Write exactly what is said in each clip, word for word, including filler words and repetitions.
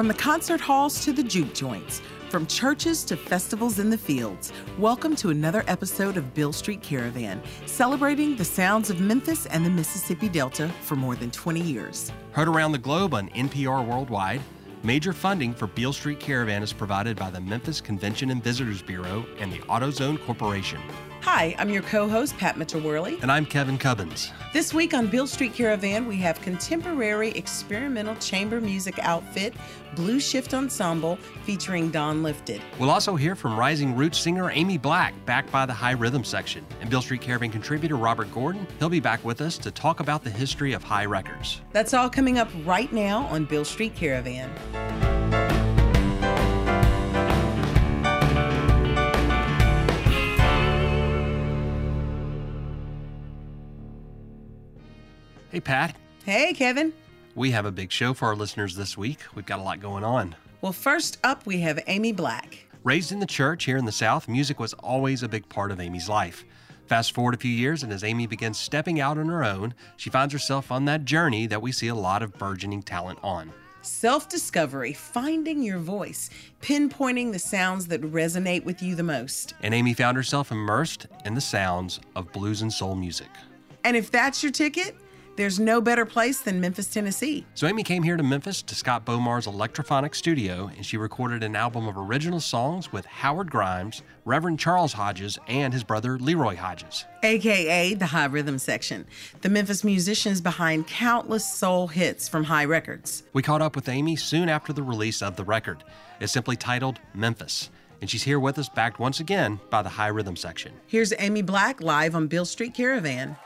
From the concert halls to the juke joints, from churches to festivals in the fields, welcome to another episode of Beale Street Caravan, celebrating the sounds of Memphis and the Mississippi Delta for more than twenty years. Heard around the globe on N P R Worldwide, major funding for Beale Street Caravan is provided by the Memphis Convention and Visitors Bureau and the AutoZone Corporation. Hi, I'm your co-host, Pat Mitchell Worley. And I'm Kevin Cubbins. This week on Beale Street Caravan, we have contemporary experimental chamber music outfit, Blue Shift Ensemble, featuring Don Lifted. We'll also hear from rising roots singer Amy Black, backed by the High Rhythm Section. And Beale Street Caravan contributor Robert Gordon, he'll be back with us to talk about the history of Hi Records. That's all coming up right now on Beale Street Caravan. Hey, Pat. Hey, Kevin. We have a big show for our listeners this week. We've got a lot going on. Well, first up, we have Amy Black. Raised in the church here in the South, music was always a big part of Amy's life. Fast forward a few years, and as Amy begins stepping out on her own, she finds herself on that journey that we see a lot of burgeoning talent on. Self-discovery, finding your voice, pinpointing the sounds that resonate with you the most. And Amy found herself immersed in the sounds of blues and soul music. And if that's your ticket, there's no better place than Memphis, Tennessee. So Amy came here to Memphis to Scott Bomar's Electrophonic Studio, and she recorded an album of original songs with Howard Grimes, Reverend Charles Hodges, and his brother Leroy Hodges, A K A the High Rhythm Section, the Memphis musicians behind countless soul hits from Hi Records. We caught up with Amy soon after the release of the record. It's simply titled Memphis, and she's here with us, backed once again by the High Rhythm Section. Here's Amy Black live on Beale Street Caravan.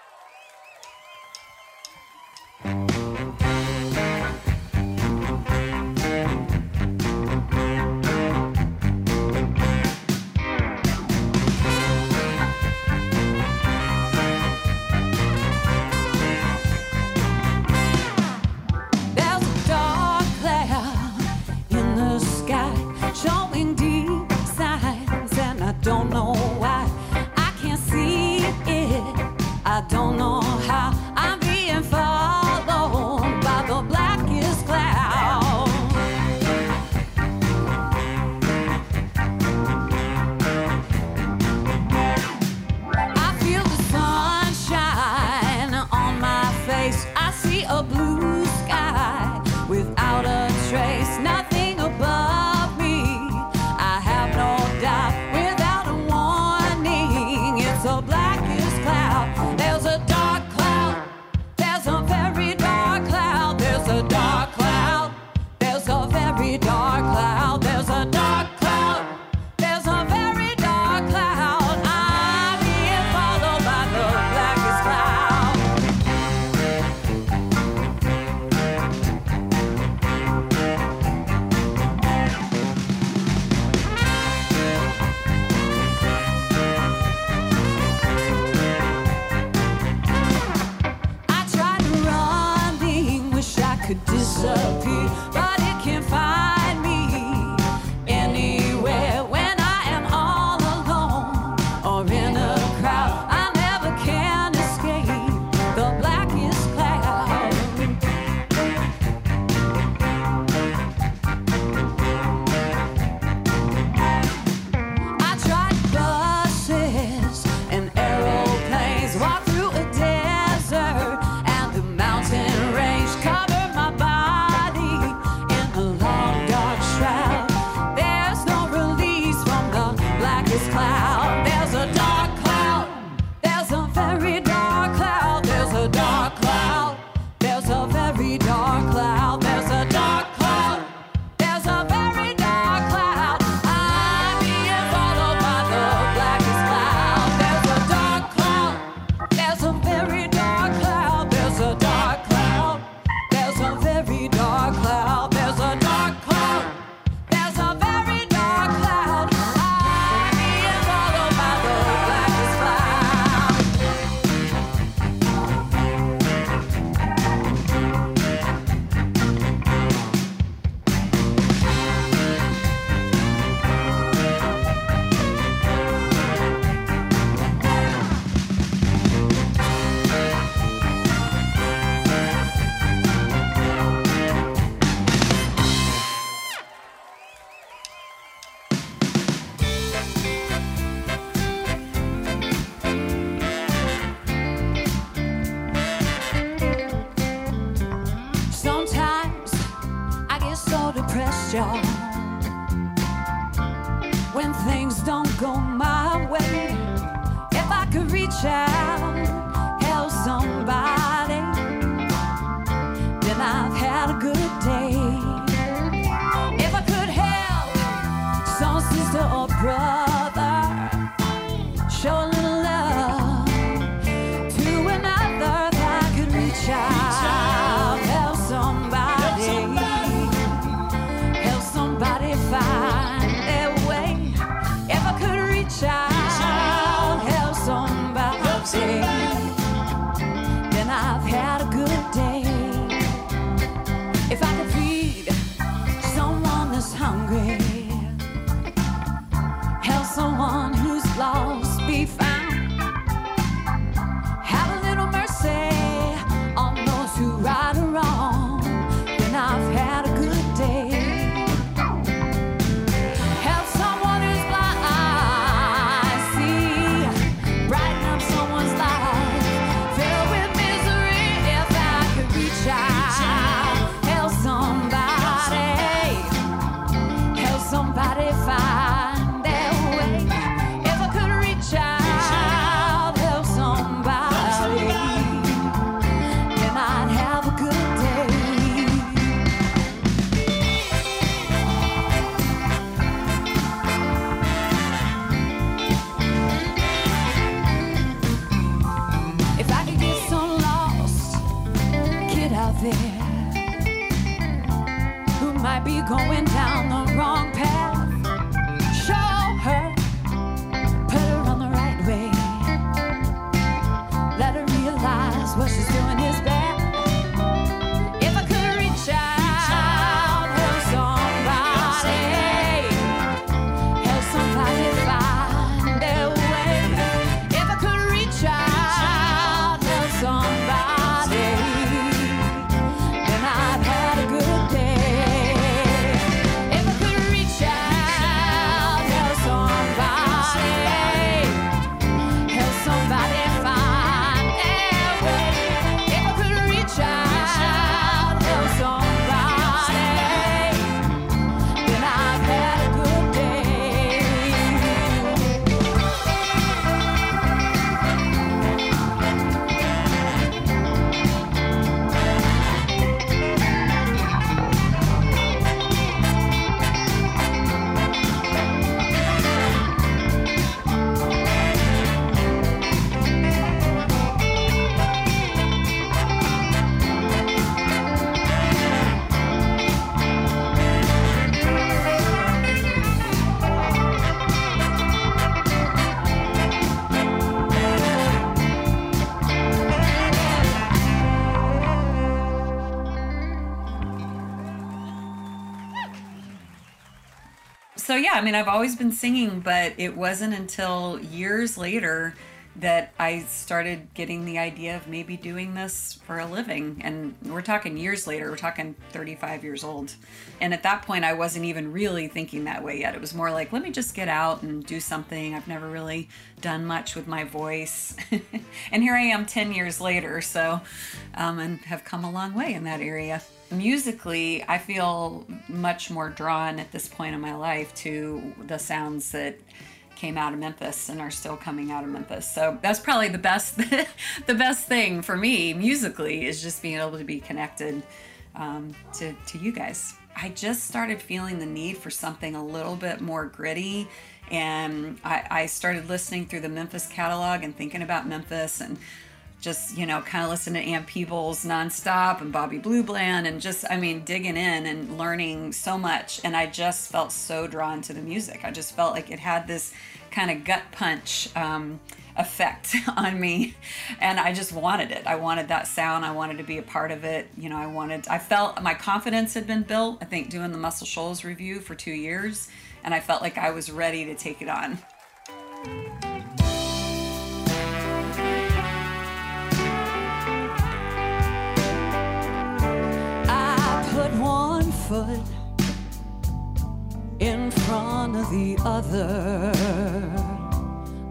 Don't know why I can't see it. I don't y'all. When things don't go my way, if I could reach out, help somebody, then I've had a good day. If I could help some sister or brother, show a little love to another that could reach out, help somebody, help somebody find their way. If I could reach out, help somebody, then I've had a good day. If I could feed someone that's hungry, help someone who's lost be found, have a little mercy on those who right or wrong, then I've had a good day. Help someone who's blind see, brighten up someone's life filled with misery. If I could reach out, help somebody, help somebody find their way. If I could reach out, help somebody, then I'd have a good day. If I could get some lost kid out there who might be going down the wrong path, show her, put her on the right way, let her realize what she's doing is bad. If I could reach out, help somebody, help somebody find their way. If I could reach out, help somebody, then I've had a good day. If I could reach out, help somebody, help somebody find their way. If I could reach out, help somebody, then I've had a good day. So yeah, I mean, I've always been singing, but it wasn't until years later that I started getting the idea of maybe doing this for a living. And we're talking years later, we're talking thirty-five years old. And at that point, I wasn't even really thinking that way yet. It was more like, let me just get out and do something. I've never really done much with my voice. And here I am ten years later, so, um, and have come a long way in that area. Musically, I feel much more drawn at this point in my life to the sounds that came out of Memphis and are still coming out of Memphis. So that's probably the best the best thing for me musically, is just being able to be connected um, to, to you guys. I just started feeling the need for something a little bit more gritty, and I, I started listening through the Memphis catalog and thinking about Memphis, and just, you know, kind of listen to Ann Peebles nonstop and Bobby Blue Bland, and just, I mean, digging in and learning so much. And I just felt so drawn to the music. I just felt like it had this kind of gut punch um, effect on me. And I just wanted it. I wanted that sound. I wanted to be a part of it. You know, I wanted, I felt my confidence had been built, I think, doing the Muscle Shoals review for two years. And I felt like I was ready to take it on. Put one foot in front of the other.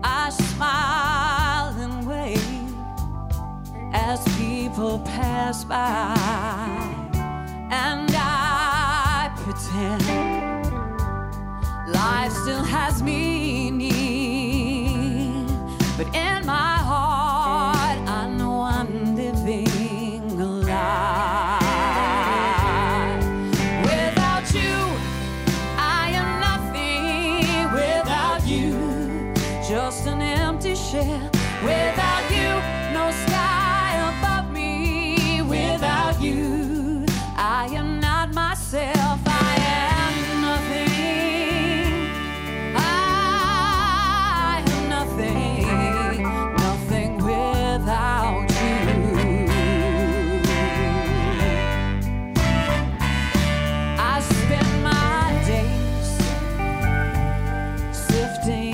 I smile and wave as people pass by, and I pretend life still has meaning, but in my heart I know I'm living a lie. Without you, I am nothing. Without you, just an empty shell. Without you, no sky above me. Without you, I am not myself. I am nothing. I am nothing. Nothing without you. I spend my days sifting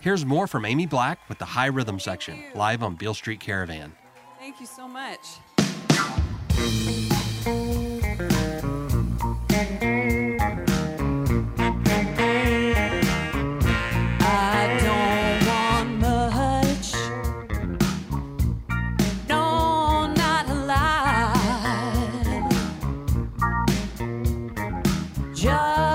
Here's more from Amy Black with the High Rhythm Section, live on Beale Street Caravan. Thank you so much. I don't want much. No, not a lot. Just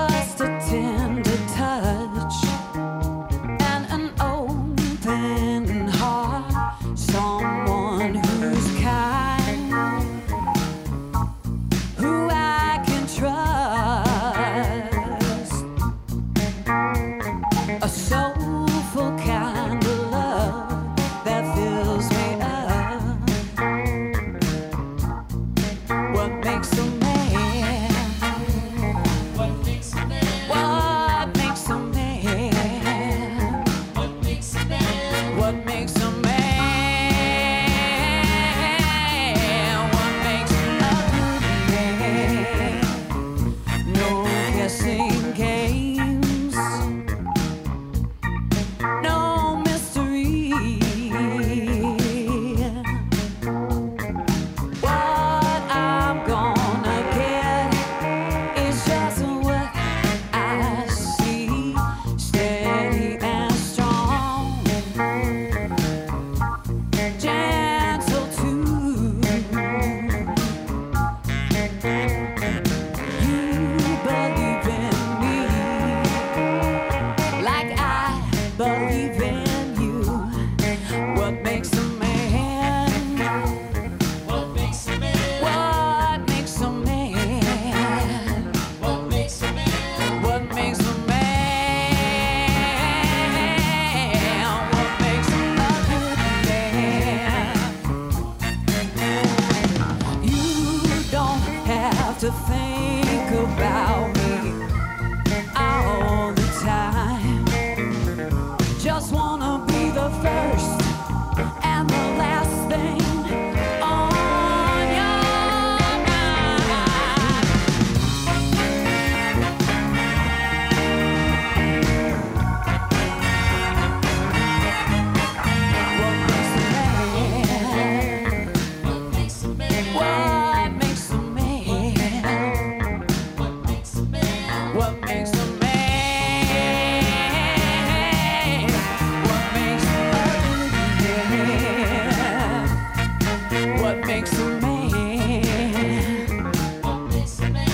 try. to think about me all the time. Just wanna be the first and the last thing on your mind. What makes a man? What makes a man? What What makes a man? What makes a man? What makes a man?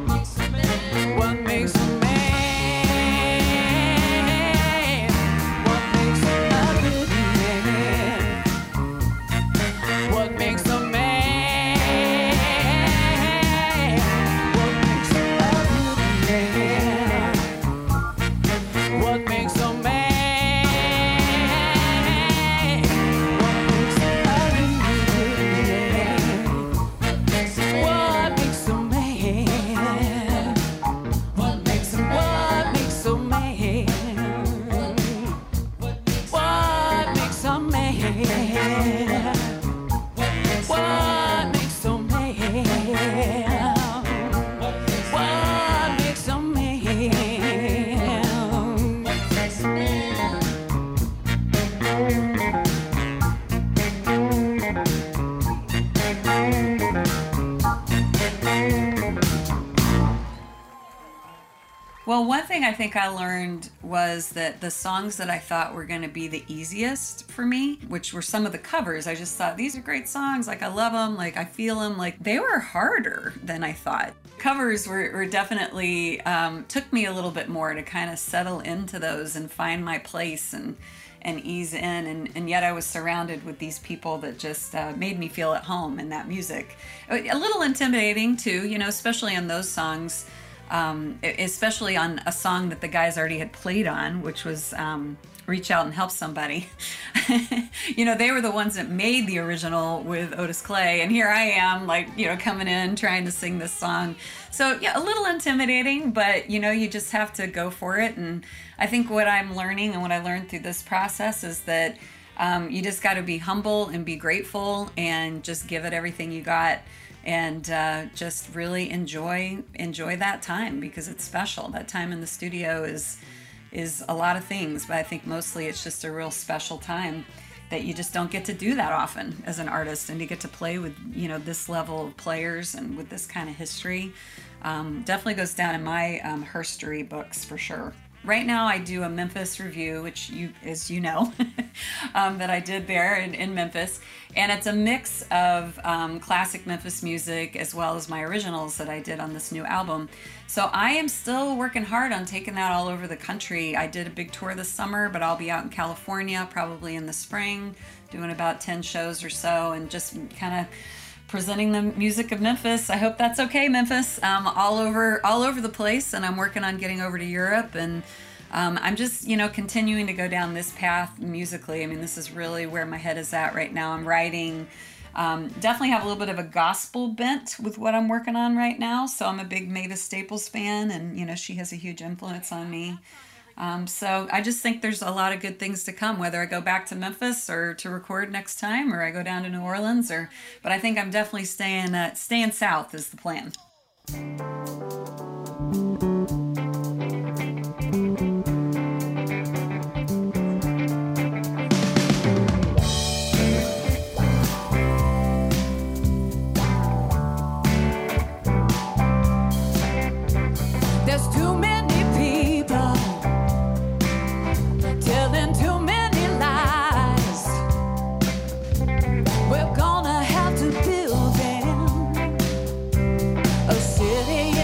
What makes a man? What makes a man? What makes a man? What makes a man? What makes a man? What makes a man? What makes a man? What makes a man? What makes a man? What makes a man? What makes a man? What makes a man? What makes a man? What makes a man? What makes a man? Well, one thing I think I learned was that the songs that I thought were going to be the easiest for me, which were some of the covers, I just thought, these are great songs, like I love them, like I feel them, like they were harder than I thought. Covers were, were definitely, um, took me a little bit more to kind of settle into those and find my place and, and ease in, and, and yet I was surrounded with these people that just uh, made me feel at home in that music. A little intimidating too, you know, especially on those songs. Um, especially on a song that the guys already had played on, which was um, Reach Out and Help Somebody. You know, they were the ones that made the original with Otis Clay, and here I am, like, you know, coming in, trying to sing this song. So, yeah, a little intimidating, but, you know, you just have to go for it. And I think what I'm learning and what I learned through this process is that um, you just got to be humble and be grateful and just give it everything you got. And uh, just really enjoy enjoy that time, because it's special. That time in the studio is is a lot of things, but I think mostly it's just a real special time that you just don't get to do that often as an artist, and to get to play with, you know, this level of players and with this kind of history. Um, definitely goes down in my um, herstory books for sure. Right now I do a Memphis review, which you, as you know, um, that I did there in, in Memphis. And it's a mix of um, classic Memphis music as well as my originals that I did on this new album. So I am still working hard on taking that all over the country. I did a big tour this summer, but I'll be out in California probably in the spring, doing about ten shows or so, and just kind of presenting the music of Memphis. I hope that's okay, Memphis. Um, all over, all over the place, and I'm working on getting over to Europe, and um, I'm just, you know, continuing to go down this path musically. I mean, this is really where my head is at right now. I'm writing. Um, definitely have a little bit of a gospel bent with what I'm working on right now. So I'm a big Mavis Staples fan, and you know, she has a huge influence on me. Um, so I just think there's a lot of good things to come, whether I go back to Memphis or to record next time, or I go down to New Orleans, or, but I think I'm definitely staying, uh, staying south is the plan. There's too many people telling too many lies. We're gonna have to build in a city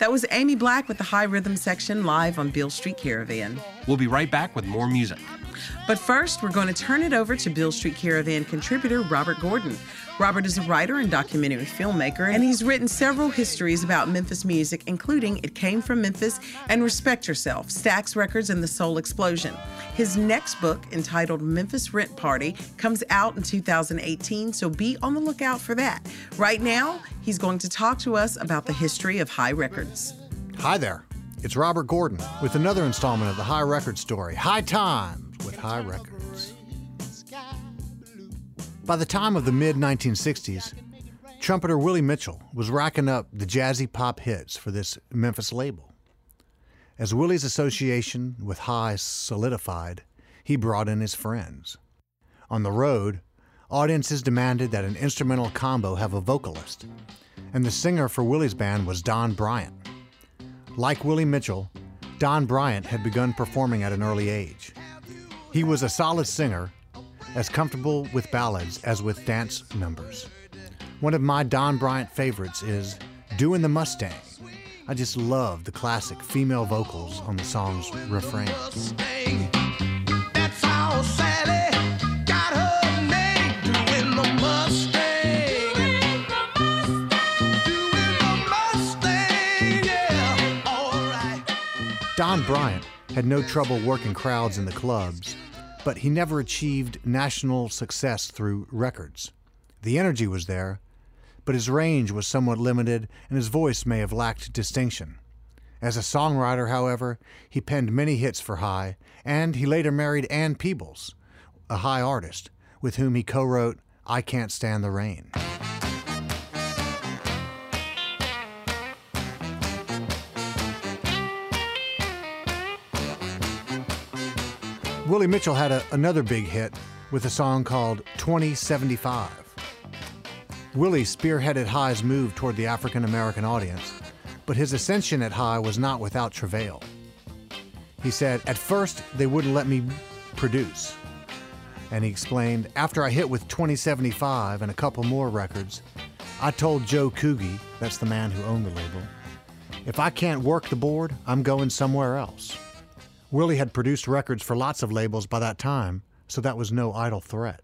That was Amy Black with the High Rhythm Section live on Beale Street Caravan. We'll be right back with more music. But first, we're going to turn it over to Beale Street Caravan contributor Robert Gordon. Robert is a writer and documentary filmmaker, and he's written several histories about Memphis music, including It Came From Memphis and Respect Yourself, Stax Records, and The Soul Explosion. His next book, entitled Memphis Rent Party, comes out in two thousand eighteen, so be on the lookout for that. Right now, he's going to talk to us about the history of Hi Records. Hi there. It's Robert Gordon with another installment of the Hi Records story, High Times with Hi Records. By the time of the mid nineteen sixties, trumpeter Willie Mitchell was racking up the jazzy pop hits for this Memphis label. As Willie's association with Hi solidified, he brought in his friends. On the road, audiences demanded that an instrumental combo have a vocalist, and the singer for Willie's band was Don Bryant. Like Willie Mitchell, Don Bryant had begun performing at an early age. He was a solid singer, as comfortable with ballads as with dance numbers. One of my Don Bryant favorites is Doin' the Mustang. I just love the classic female vocals on the song's refrain. That's how Sally got her name, Doin' the Mustang. Don Bryant had no trouble working crowds in the clubs, but he never achieved national success through records. The energy was there, but his range was somewhat limited and his voice may have lacked distinction. As a songwriter, however, he penned many hits for Hi, and he later married Ann Peebles, a Hi artist, with whom he co-wrote I Can't Stand the Rain. Willie Mitchell had a, another big hit with a song called twenty seventy-five. Willie spearheaded Hi's move toward the African-American audience, but his ascension at Hi was not without travail. He said, "At first, they wouldn't let me produce." And he explained, "After I hit with twenty seventy-five and a couple more records, I told Joe Cuoghi," that's the man who owned the label, "if I can't work the board, I'm going somewhere else." Willie had produced records for lots of labels by that time, so that was no idle threat.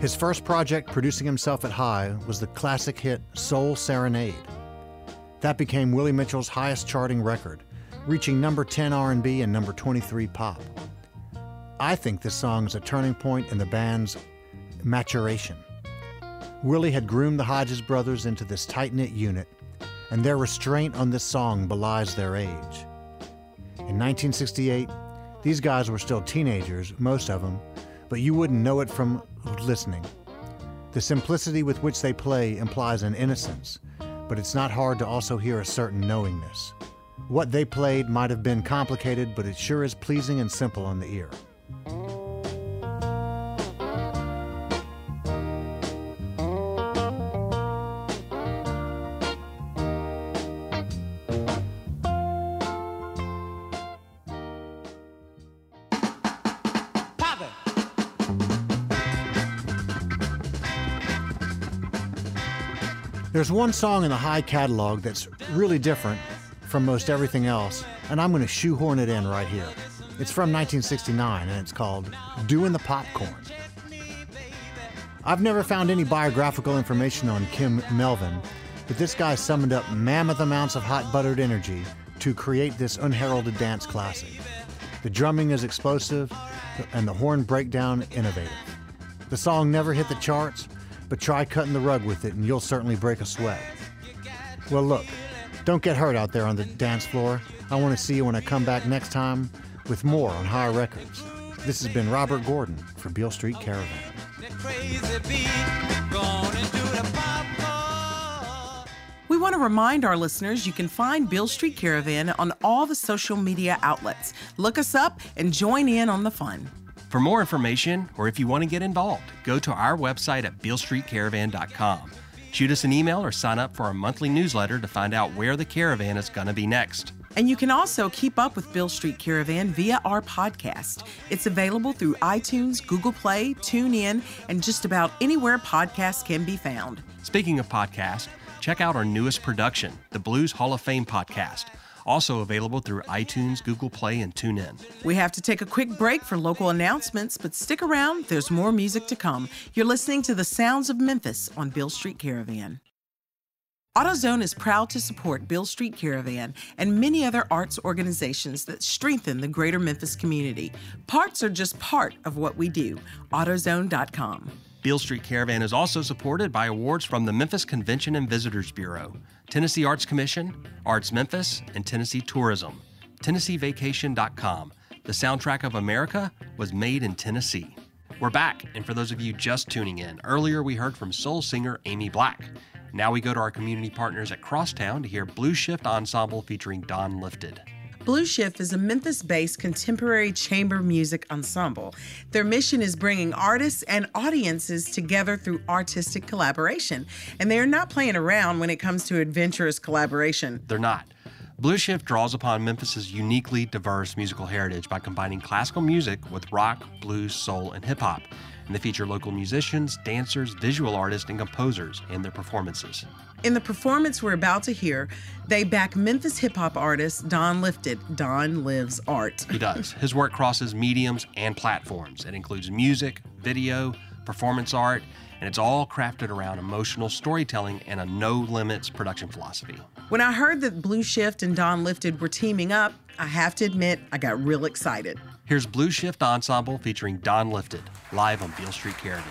His first project producing himself at Hi was the classic hit Soul Serenade. That became Willie Mitchell's highest charting record, reaching number ten R and B and number twenty-three pop. I think this song is a turning point in the band's maturation. Willie had groomed the Hodges brothers into this tight-knit unit, and their restraint on this song belies their age. In nineteen sixty-eight, these guys were still teenagers, most of them, but you wouldn't know it from listening. The simplicity with which they play implies an innocence, but it's not hard to also hear a certain knowingness. What they played might have been complicated, but it sure is pleasing and simple on the ear. There's one song in the Hi catalog that's really different from most everything else, and I'm gonna shoehorn it in right here. It's from nineteen sixty-nine, and it's called Doin' the Popcorn. I've never found any biographical information on Kim Melvin, but this guy summoned up mammoth amounts of hot buttered energy to create this unheralded dance classic. The drumming is explosive, and the horn breakdown innovative. The song never hit the charts, but try cutting the rug with it and you'll certainly break a sweat. Well, look, don't get hurt out there on the dance floor. I want to see you when I come back next time with more on Hi Records. This has been Robert Gordon for Beale Street Caravan. We want to remind our listeners you can find Beale Street Caravan on all the social media outlets. Look us up and join in on the fun. For more information, or if you want to get involved, go to our website at beale street caravan dot com. Shoot us an email or sign up for our monthly newsletter to find out where the caravan is going to be next. And you can also keep up with Beale Street Caravan via our podcast. It's available through iTunes, Google Play, TuneIn, and just about anywhere podcasts can be found. Speaking of podcasts, check out our newest production, the Blues Hall of Fame podcast. Also available through iTunes, Google Play, and TuneIn. We have to take a quick break for local announcements, but stick around. There's more music to come. You're listening to The Sounds of Memphis on Beale Street Caravan. AutoZone is proud to support Beale Street Caravan and many other arts organizations that strengthen the greater Memphis community. Parts are just part of what we do. AutoZone dot com. Beale Street Caravan is also supported by awards from the Memphis Convention and Visitors Bureau, Tennessee Arts Commission, Arts Memphis, and Tennessee Tourism. Tennessee Vacation dot com. The soundtrack of America was made in Tennessee. We're back, and for those of you just tuning in, earlier we heard from soul singer Amy Black. Now we go to our community partners at Crosstown to hear Blue Shift Ensemble featuring Don Lifted. Blue Shift is a Memphis-based contemporary chamber music ensemble. Their mission is bringing artists and audiences together through artistic collaboration, and they are not playing around when it comes to adventurous collaboration. They're not. Blue Shift draws upon Memphis's uniquely diverse musical heritage by combining classical music with rock, blues, soul, and hip-hop. And they feature local musicians, dancers, visual artists, and composers in their performances. In the performance we're about to hear, they back Memphis hip-hop artist Don Lifted. Don lives art. He does. His work crosses mediums and platforms. It includes music, video, performance art, and it's all crafted around emotional storytelling and a no-limits production philosophy. When I heard that Blue Shift and Don Lifted were teaming up, I have to admit I got real excited. Here's Blue Shift Ensemble featuring Don Lifted, live on Beale Street Caravan.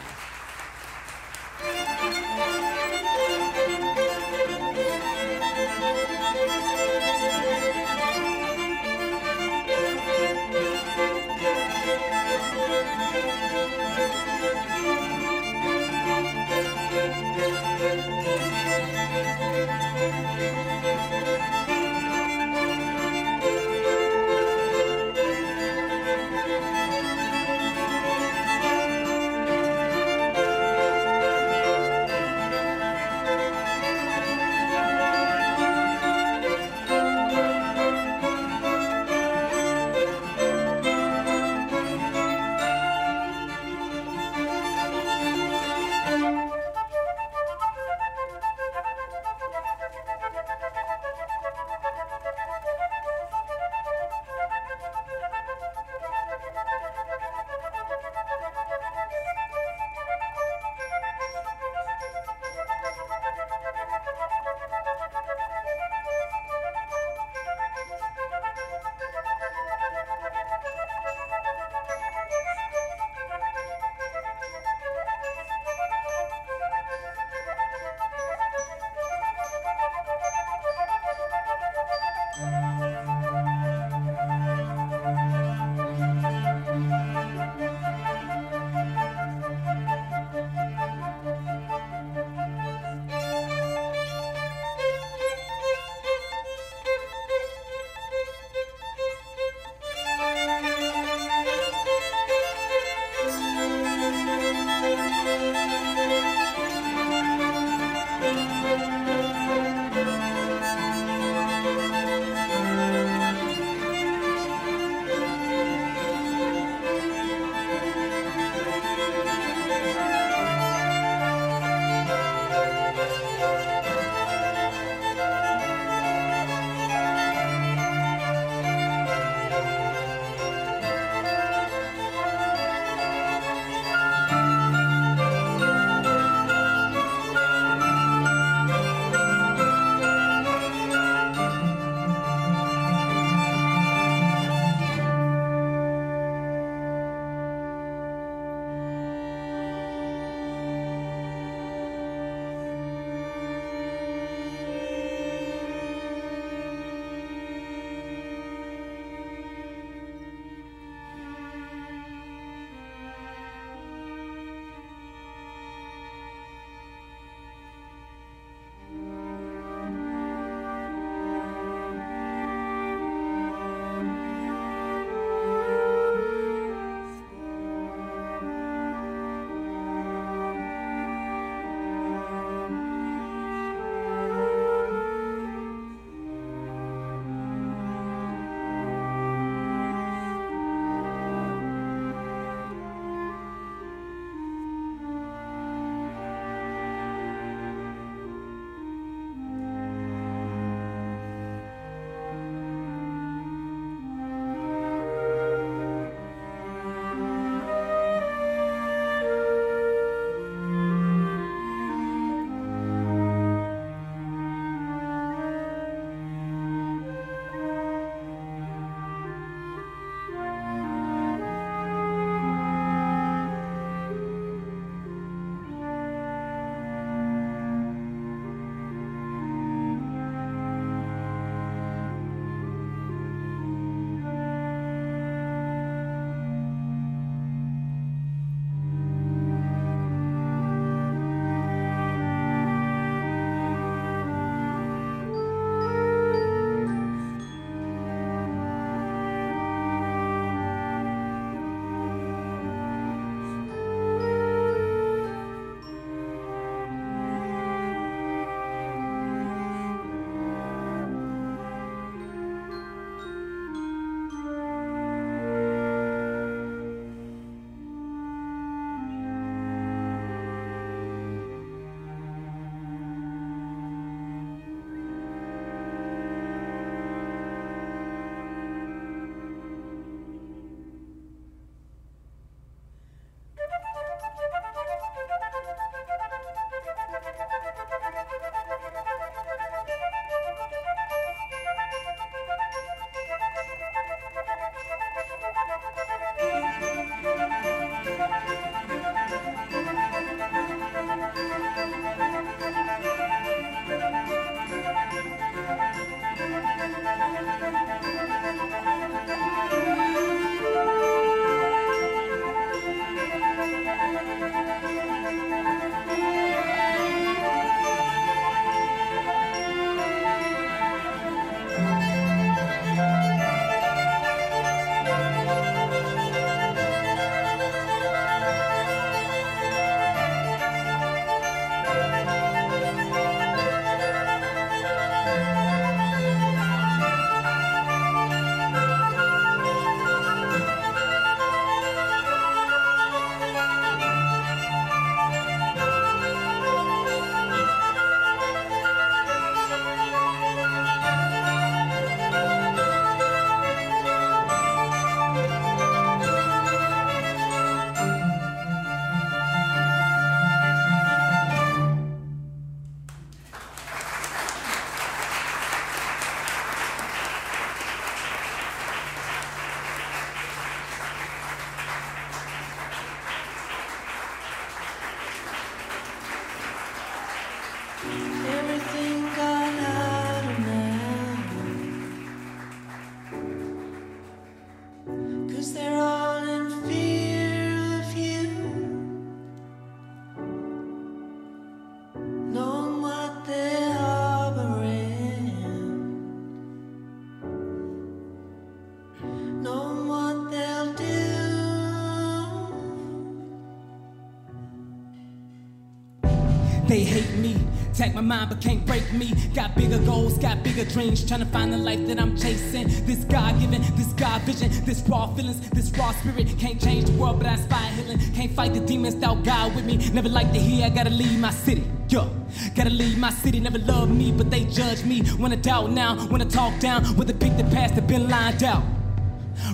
They hate me. Attack my mind but can't break me. Got bigger goals, got bigger dreams. Trying to find the life that I'm chasing. This God-given, this God-vision, this raw feelings, this raw spirit. Can't change the world but I inspire healing. Can't fight the demons without God with me. Never liked to hear I gotta leave my city. Yo, gotta leave my city. Never loved me but they judge me. Wanna doubt now, wanna talk down. With a pick the past that been lined out.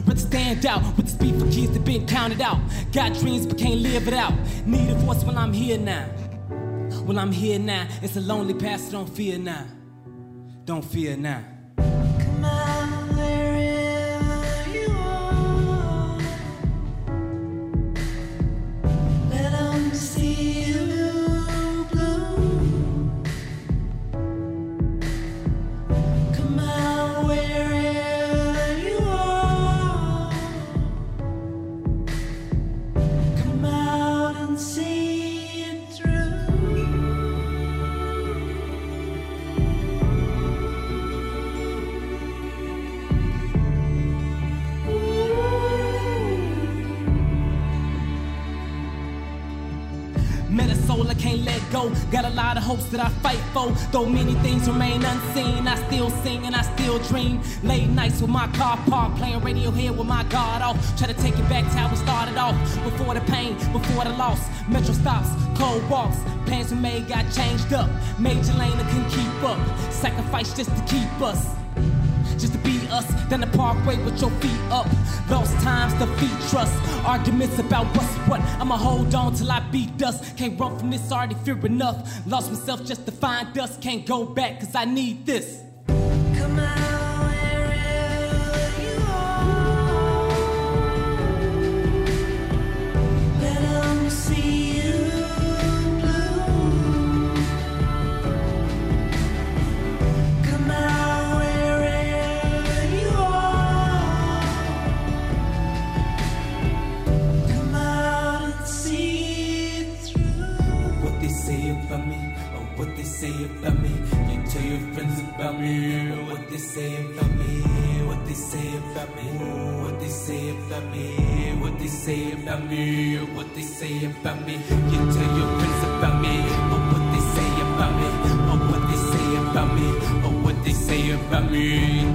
Rather stand out with the speed for kids that been counted out. Got dreams but can't live it out. Need a voice when I'm here now. Well, I'm here now. It's a lonely path, so don't fear now. Don't fear now. Come on, wherever you are. Let them see you blue, blue. Come on, wherever you are. Come out and see. I can't let go. Got a lot of hopes that I fight for. Though many things remain unseen, I still sing and I still dream. Late nights with my car parked, playing Radiohead with my guard off. Try to take it back to how we started off. Before the pain, before the loss. Metro stops, cold walks. Plans we made got changed up. Major Lana couldn't keep up. Sacrifice just to keep us. Just to be us, down the parkway with your feet up. Lost times, defeat trust. Arguments about what's what. I'ma hold on till I beat dust. Can't run from this, already fear enough. Lost myself just to find dust. Can't go back, cause I need this. Come on. Say about me, you tell your friends about me, what they say about me, what they say about me, what they say about me, what they say about me, what they say about me, you tell your friends about me, what they say about me, what they say about me, what they say about me,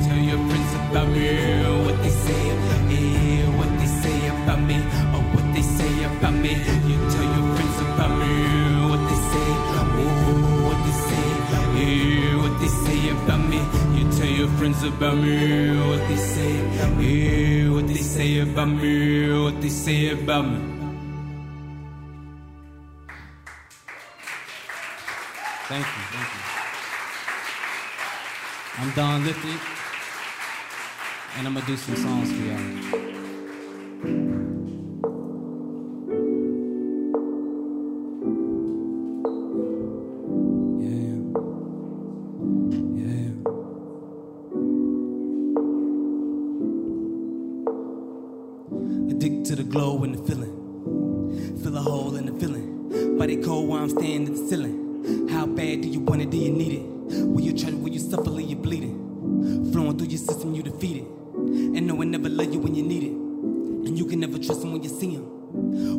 tell your friends about me, what they say about me, what they say about me, what they say about me, you tell your friends about me, what they say about me. Yeah, what they say about me, you tell your friends about me. What they say about me, yeah, what they say about me, what they say about me. Thank you, thank you. I'm Don Lifted, and I'm gonna do some songs for y'all. Glow in the feeling, fill a hole in the feeling. Body cold while I'm standing at the ceiling. How bad do you want it? Do you need it? Will you try to? Will you suffer? Or you bleeding? Flowing through your system, you defeat it. And no one never loved you when you need it. And you can never trust them when you see them.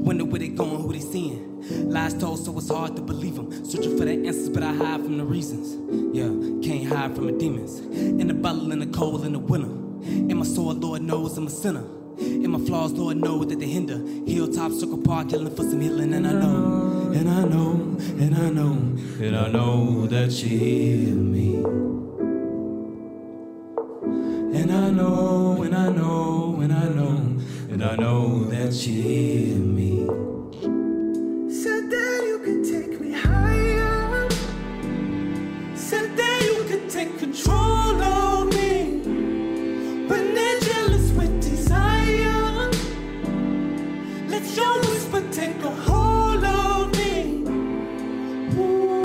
Wonder where they going, who they seeing. Lies told, so it's hard to believe them. Searching for the answers, but I hide from the reasons. Yeah, can't hide from the demons. In the bottle, in the cold, in the winter. In my soul, Lord knows I'm a sinner. And my flaws, Lord, know that they hinder. Hilltop, circle park, yelling for some healing. And I know, and I know, and I know, and I know that you hear me. And I know, and I know, and I know, and I know that you hear me. Said that you can take me higher. Said that you can take control of me. When they're jealous with desire, let your whisper take a hold of me. Ooh.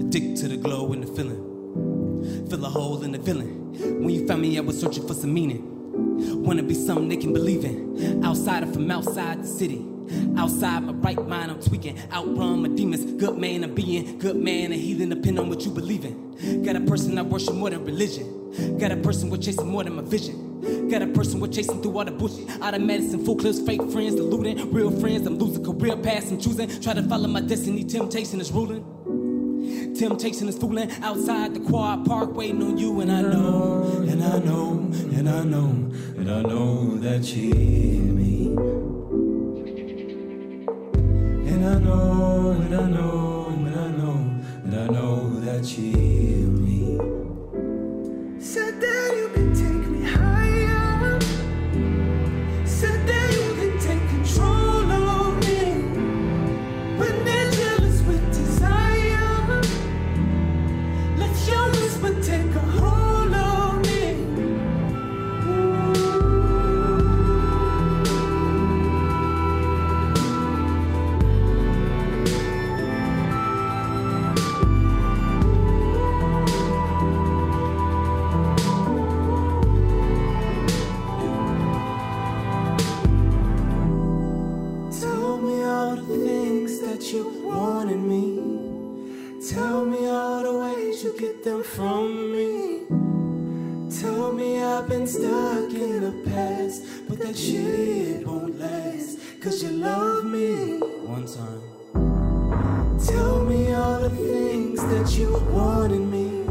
Addicted to the glow and the feeling. Fill a hole in the villain. When you found me, I was searching for some meaning. Wanna be something they can believe in. Outsider from outside the city. Outside my right mind, I'm tweaking. Outrun my demons. Good man, I'm being. Good man, a heathen, depend on what you believe in. Got a person I worship more than religion. Got a person we're chasing more than my vision. Got a person we're chasing through all the bullshit. Out of medicine, full clips, fake friends, deluding. Real friends, I'm losing career paths, I'm choosing. Try to follow my destiny, temptation is ruling. Temptation is fooling. Outside the quad park, waiting on you. And I know, and I know, and I know, and I know that you hear me. And I know, and I know, and I know, and I know that you hear me. Said that you can take me higher. Said that you can take control of me. When they're jealous with desire, let your whisper take a hold. You wanted me. Tell me all the ways you get them from me. Tell me I've been stuck in the past, but that shit won't last, cause you love me. One time. Tell me all the things that you wanted me.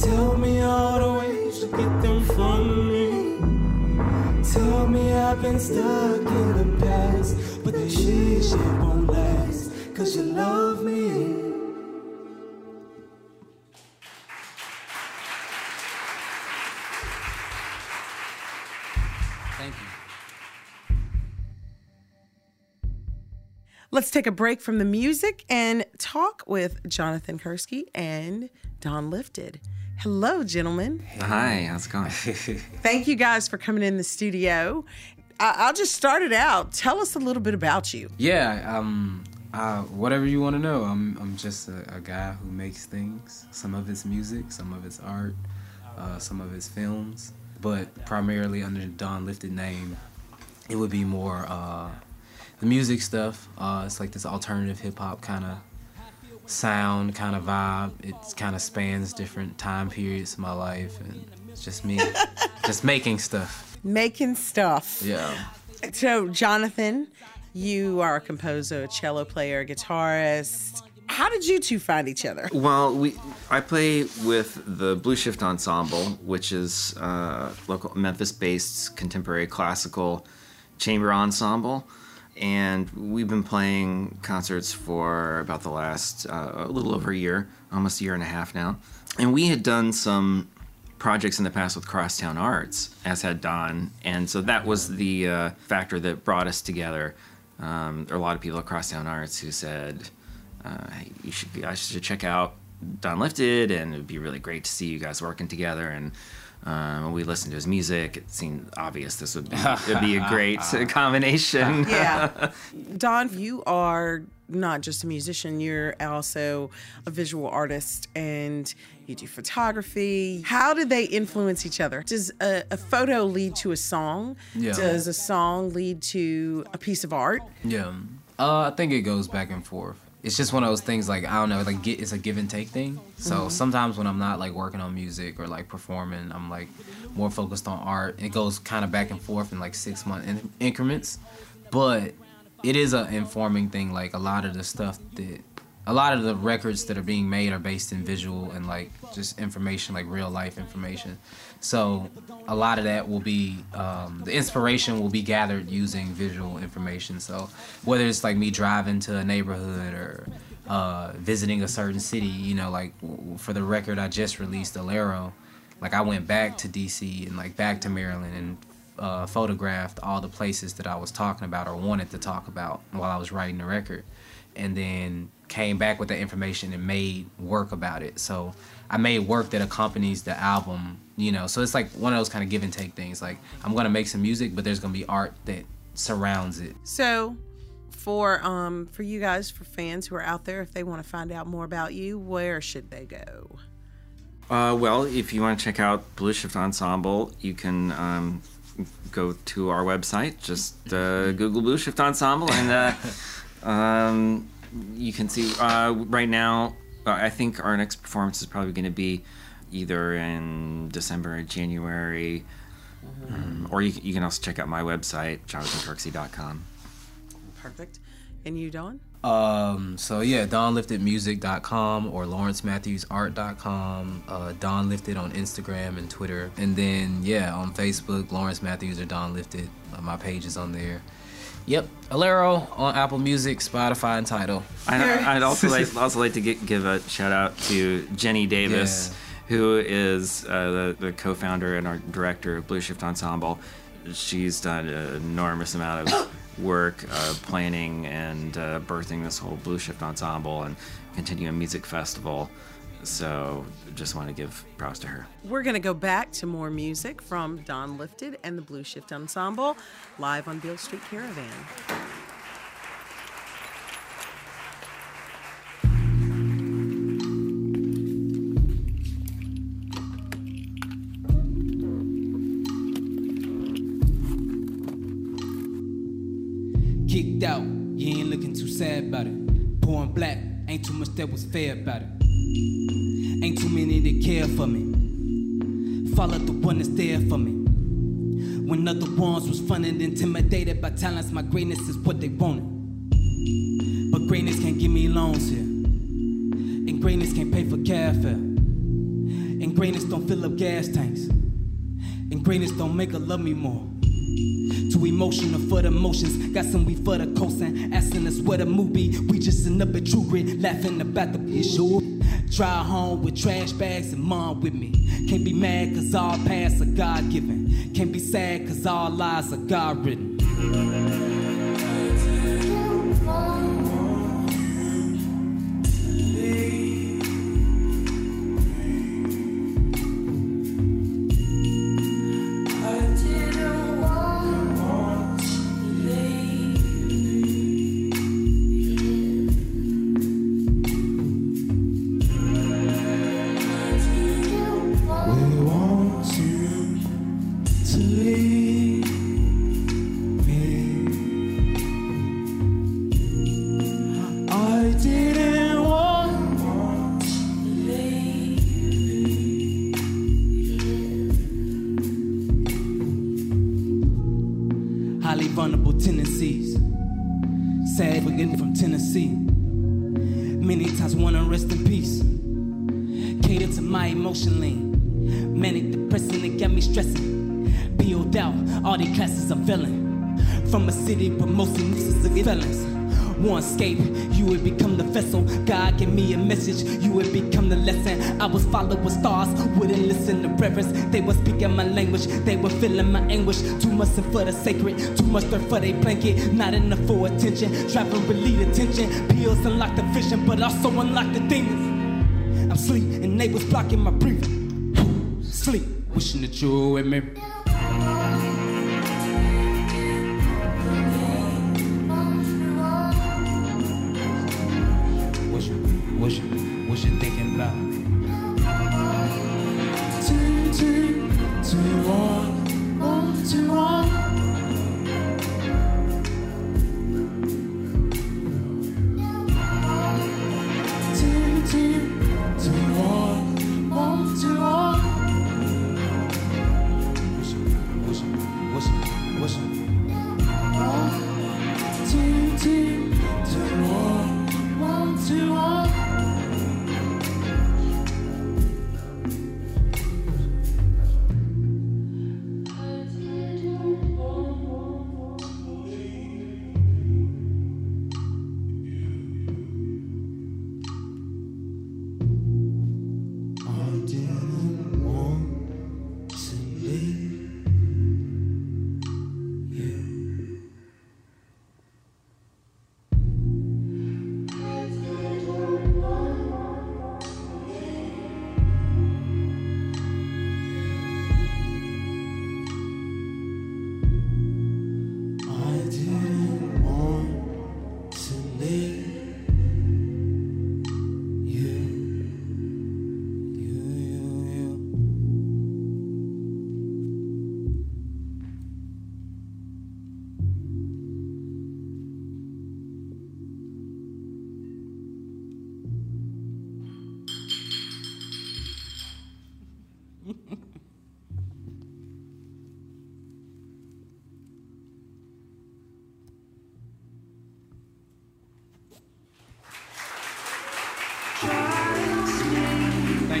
Tell me all the ways you get them from me. Tell me I've been stuck in the past, but that shit, shit won't last, cause you love me. Thank you. Let's take a break from the music and talk with Jonathan Kersky and Don Lifted. Hello, gentlemen. Hi, how's it going? Thank you guys for coming in the studio. I'll just start it out. Tell us a little bit about you. Yeah, um... Uh, whatever you want to know. I'm I'm just a, a guy who makes things. Some of it's music, some of it's art, uh, some of it's films. But primarily under the Don Lifted name, it would be more uh, the music stuff. Uh, it's like this alternative hip hop kind of sound, kind of vibe. It kind of spans different time periods of my life, and it's just me, just making stuff. Making stuff. Yeah. So Jonathan, you are a composer, a cello player, a guitarist. How did you two find each other? Well, we I play with the Blue Shift Ensemble, which is a local Memphis-based contemporary classical chamber ensemble. And we've been playing concerts for about the last, uh, a little over a year, almost a year and a half now. And we had done some projects in the past with Crosstown Arts, as had Don. And so that was the uh, factor that brought us together. Um, there are a lot of people at Crosstown Arts who said, uh, hey, you should be, I should check out Don Lifted, and it would be really great to see you guys working together. And um, when we listened to his music, it seemed obvious this would be, it'd be a great combination. Yeah. Don, you are not just a musician, you're also a visual artist, and you do photography. How do they influence each other? Does a, a photo lead to a song? Yeah. Does a song lead to a piece of art? Yeah, uh, I think it goes back and forth. It's just one of those things, like, I don't know, like it's a give and take thing. So mm-hmm. sometimes when I'm not like working on music or like performing, I'm like more focused on art. It goes kind of back and forth in like six month in- increments, but it is an informing thing. Like a lot of the stuff that, a lot of the records that are being made are based in visual and like just information, like real life information. So a lot of that will be, um, the inspiration will be gathered using visual information. So whether it's like me driving to a neighborhood or uh, visiting a certain city, you know, like for the record I just released, Alero, like I went back to D C and like back to Maryland and Uh, photographed all the places that I was talking about or wanted to talk about while I was writing the record, and then came back with the information and made work about it. So I made work that accompanies the album, you know. So it's like one of those kind of give and take things. Like I'm gonna make some music, but there's gonna be art that surrounds it. So for um for you guys, for fans who are out there, if they want to find out more about you, where should they go? Uh, well, if you want to check out Blue Shift Ensemble, you can um go to our website, just uh, Google Blue Shift Ensemble, and uh, um, you can see uh, right now, I think our next performance is probably going to be either in December or January, mm-hmm. um, or you, you can also check out my website, jonathan kersky dot com. Perfect. And you, Don? Um, so yeah, don lifted music dot com or lawrence matthews art dot com, uh, Don Lifted on Instagram and Twitter. And then, yeah, on Facebook, Lawrence Matthews or Don Lifted. Uh, my page is on there. Yep, Alero on Apple Music, Spotify, and Tidal. I, I'd also like, also like to get, give a shout out to Jenny Davis, yeah. who is uh, the, the co-founder and our director of Blue Shift Ensemble. She's done an enormous amount of work uh, planning and uh, birthing this whole Blue Shift Ensemble and Continuum Music Festival. So just want to give props to her. We're going to go back to more music from Don Lifted and the Blue Shift Ensemble live on Beale Street Caravan. Kicked out, you ain't looking too sad about it. Pouring black, ain't too much that was fair about it. Ain't too many that care for me. Follow the one that's there for me. When other ones was fun and intimidated by talents, my greatness is what they wanted. But greatness can't give me loans here. And greatness can't pay for cab fare. And greatness don't fill up gas tanks. And greatness don't make her love me more. Too emotional for the emotions, got some we for the coasting, asking us what a movie. We just end up at True Grit, laughing about the issue. Drive home with trash bags and mom with me. Can't be mad cause all paths are God-given. Can't be sad cause all lies are God-written. One escape, you would become the vessel. God gave me a message, you would become the lesson. I was following stars, wouldn't listen to reverence. They were speaking my language, they were feeling my anguish. Too much for the sacred, too much dirt for their blanket. Not enough for attention, driving relief attention. Pills unlock the vision, but also unlock the demons. I'm sleep, and they was blocking my breathing. Sleep, wishing that you were with me. Thank you. Thank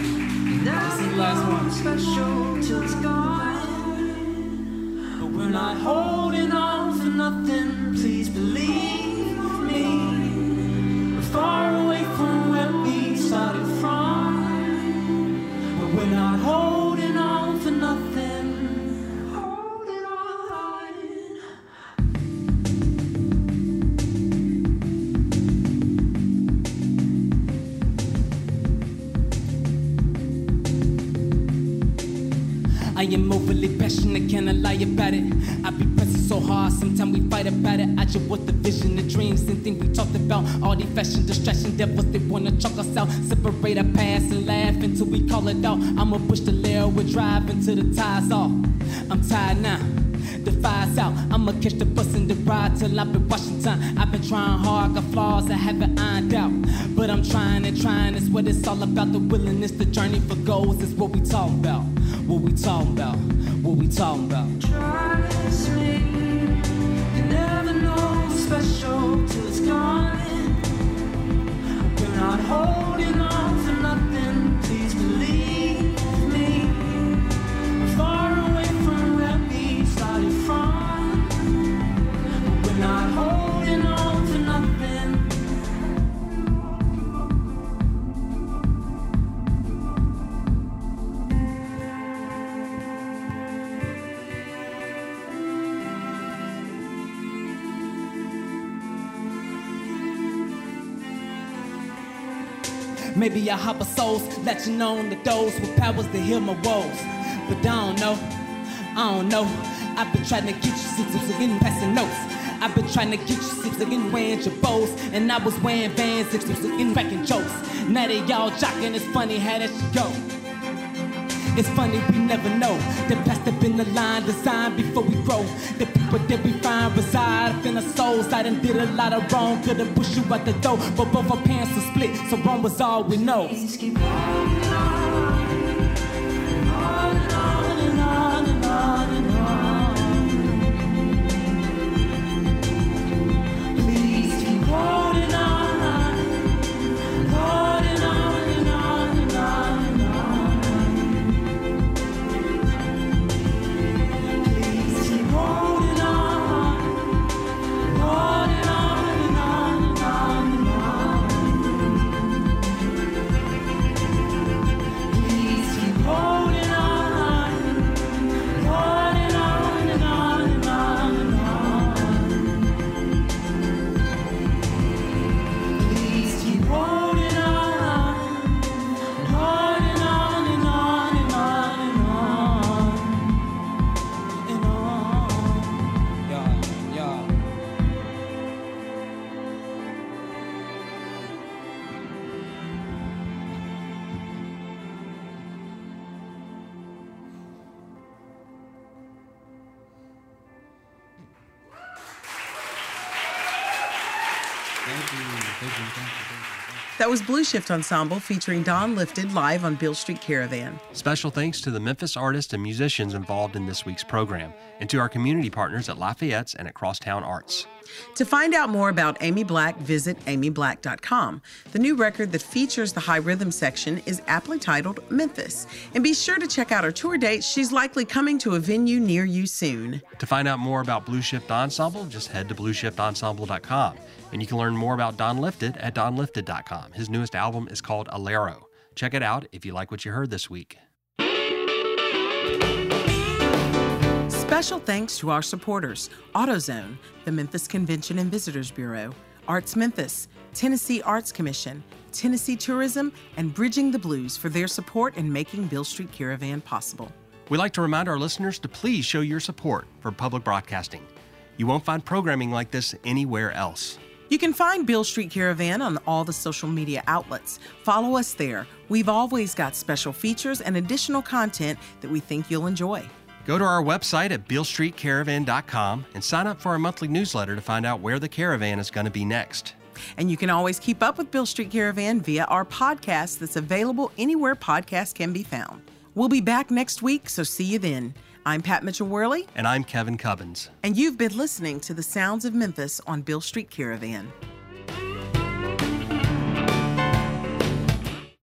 you. This is the last one. Special till it's gone. But we're not holding on for nothing. Please believe me. We're far away from where we started from. But we're not holding on for nothing. Holding on. I am overly passionate, can I lie about it? I be pressing so hard, sometimes we fight about it. I just want the vision, the dreams, and things we talked about. All the fashion, distraction, devils, they wanna choke us out. Separate our past and laugh until we call it out. I'ma push the Lero, we're driving till the tires off. I'm tired now, the fire's out. I'ma catch the bus and the ride till I've been watching time. I've been trying hard, got flaws I haven't ironed out. But I'm trying and trying, it's what it's all about. The willingness, the journey for goals, is what we talk about. What we talking about? What we talking about? Trust me, you never know special till it's gone. We're not holding on for nothing. Please believe me. We're far away from where we started from. But we're not holding on for nothing. Maybe I hop a souls, let you know that those with powers to heal my woes. But I don't know, I don't know. I've been trying to get you sips of getting passing notes. I've been trying to get you sips of getting wearing your bows. And I was wearing Vans, sips of getting cracking jokes. Now they y'all jocking, it's funny how that shit go. It's funny, we never know. The past up in the line, designed before we grow. The people that we find reside up in our souls. I done did a lot of wrong, could've pushed you out the door. But both our parents were split, so wrong was all we know. Please keep on and on, and on and on and on and on and on. Please keep on and on, and on and on and on and on. That was Blue Shift Ensemble featuring Don Lifted live on Beale Street Caravan. Special thanks to the Memphis artists and musicians involved in this week's program, and to our community partners at Lafayette's and at Crosstown Arts. To find out more about Amy Black, visit amy black dot com. The new record that features the High Rhythm Section is aptly titled Memphis. And be sure to check out her tour dates. She's likely coming to a venue near you soon. To find out more about Blue Shift Ensemble, just head to blue shift ensemble dot com. And you can learn more about Don Lifted at don lifted dot com. His newest album is called Alero. Check it out if you like what you heard this week. Special thanks to our supporters, AutoZone, the Memphis Convention and Visitors Bureau, Arts Memphis, Tennessee Arts Commission, Tennessee Tourism, and Bridging the Blues for their support in making Beale Street Caravan possible. We'd like to remind our listeners to please show your support for public broadcasting. You won't find programming like this anywhere else. You can find Beale Street Caravan on all the social media outlets. Follow us there. We've always got special features and additional content that we think you'll enjoy. Go to our website at beale street caravan dot com and sign up for our monthly newsletter to find out where the caravan is going to be next. And you can always keep up with Beale Street Caravan via our podcast that's available anywhere podcasts can be found. We'll be back next week, so see you then. I'm Pat Mitchell Worley. And I'm Kevin Cubbins. And you've been listening to The Sounds of Memphis on Beale Street Caravan.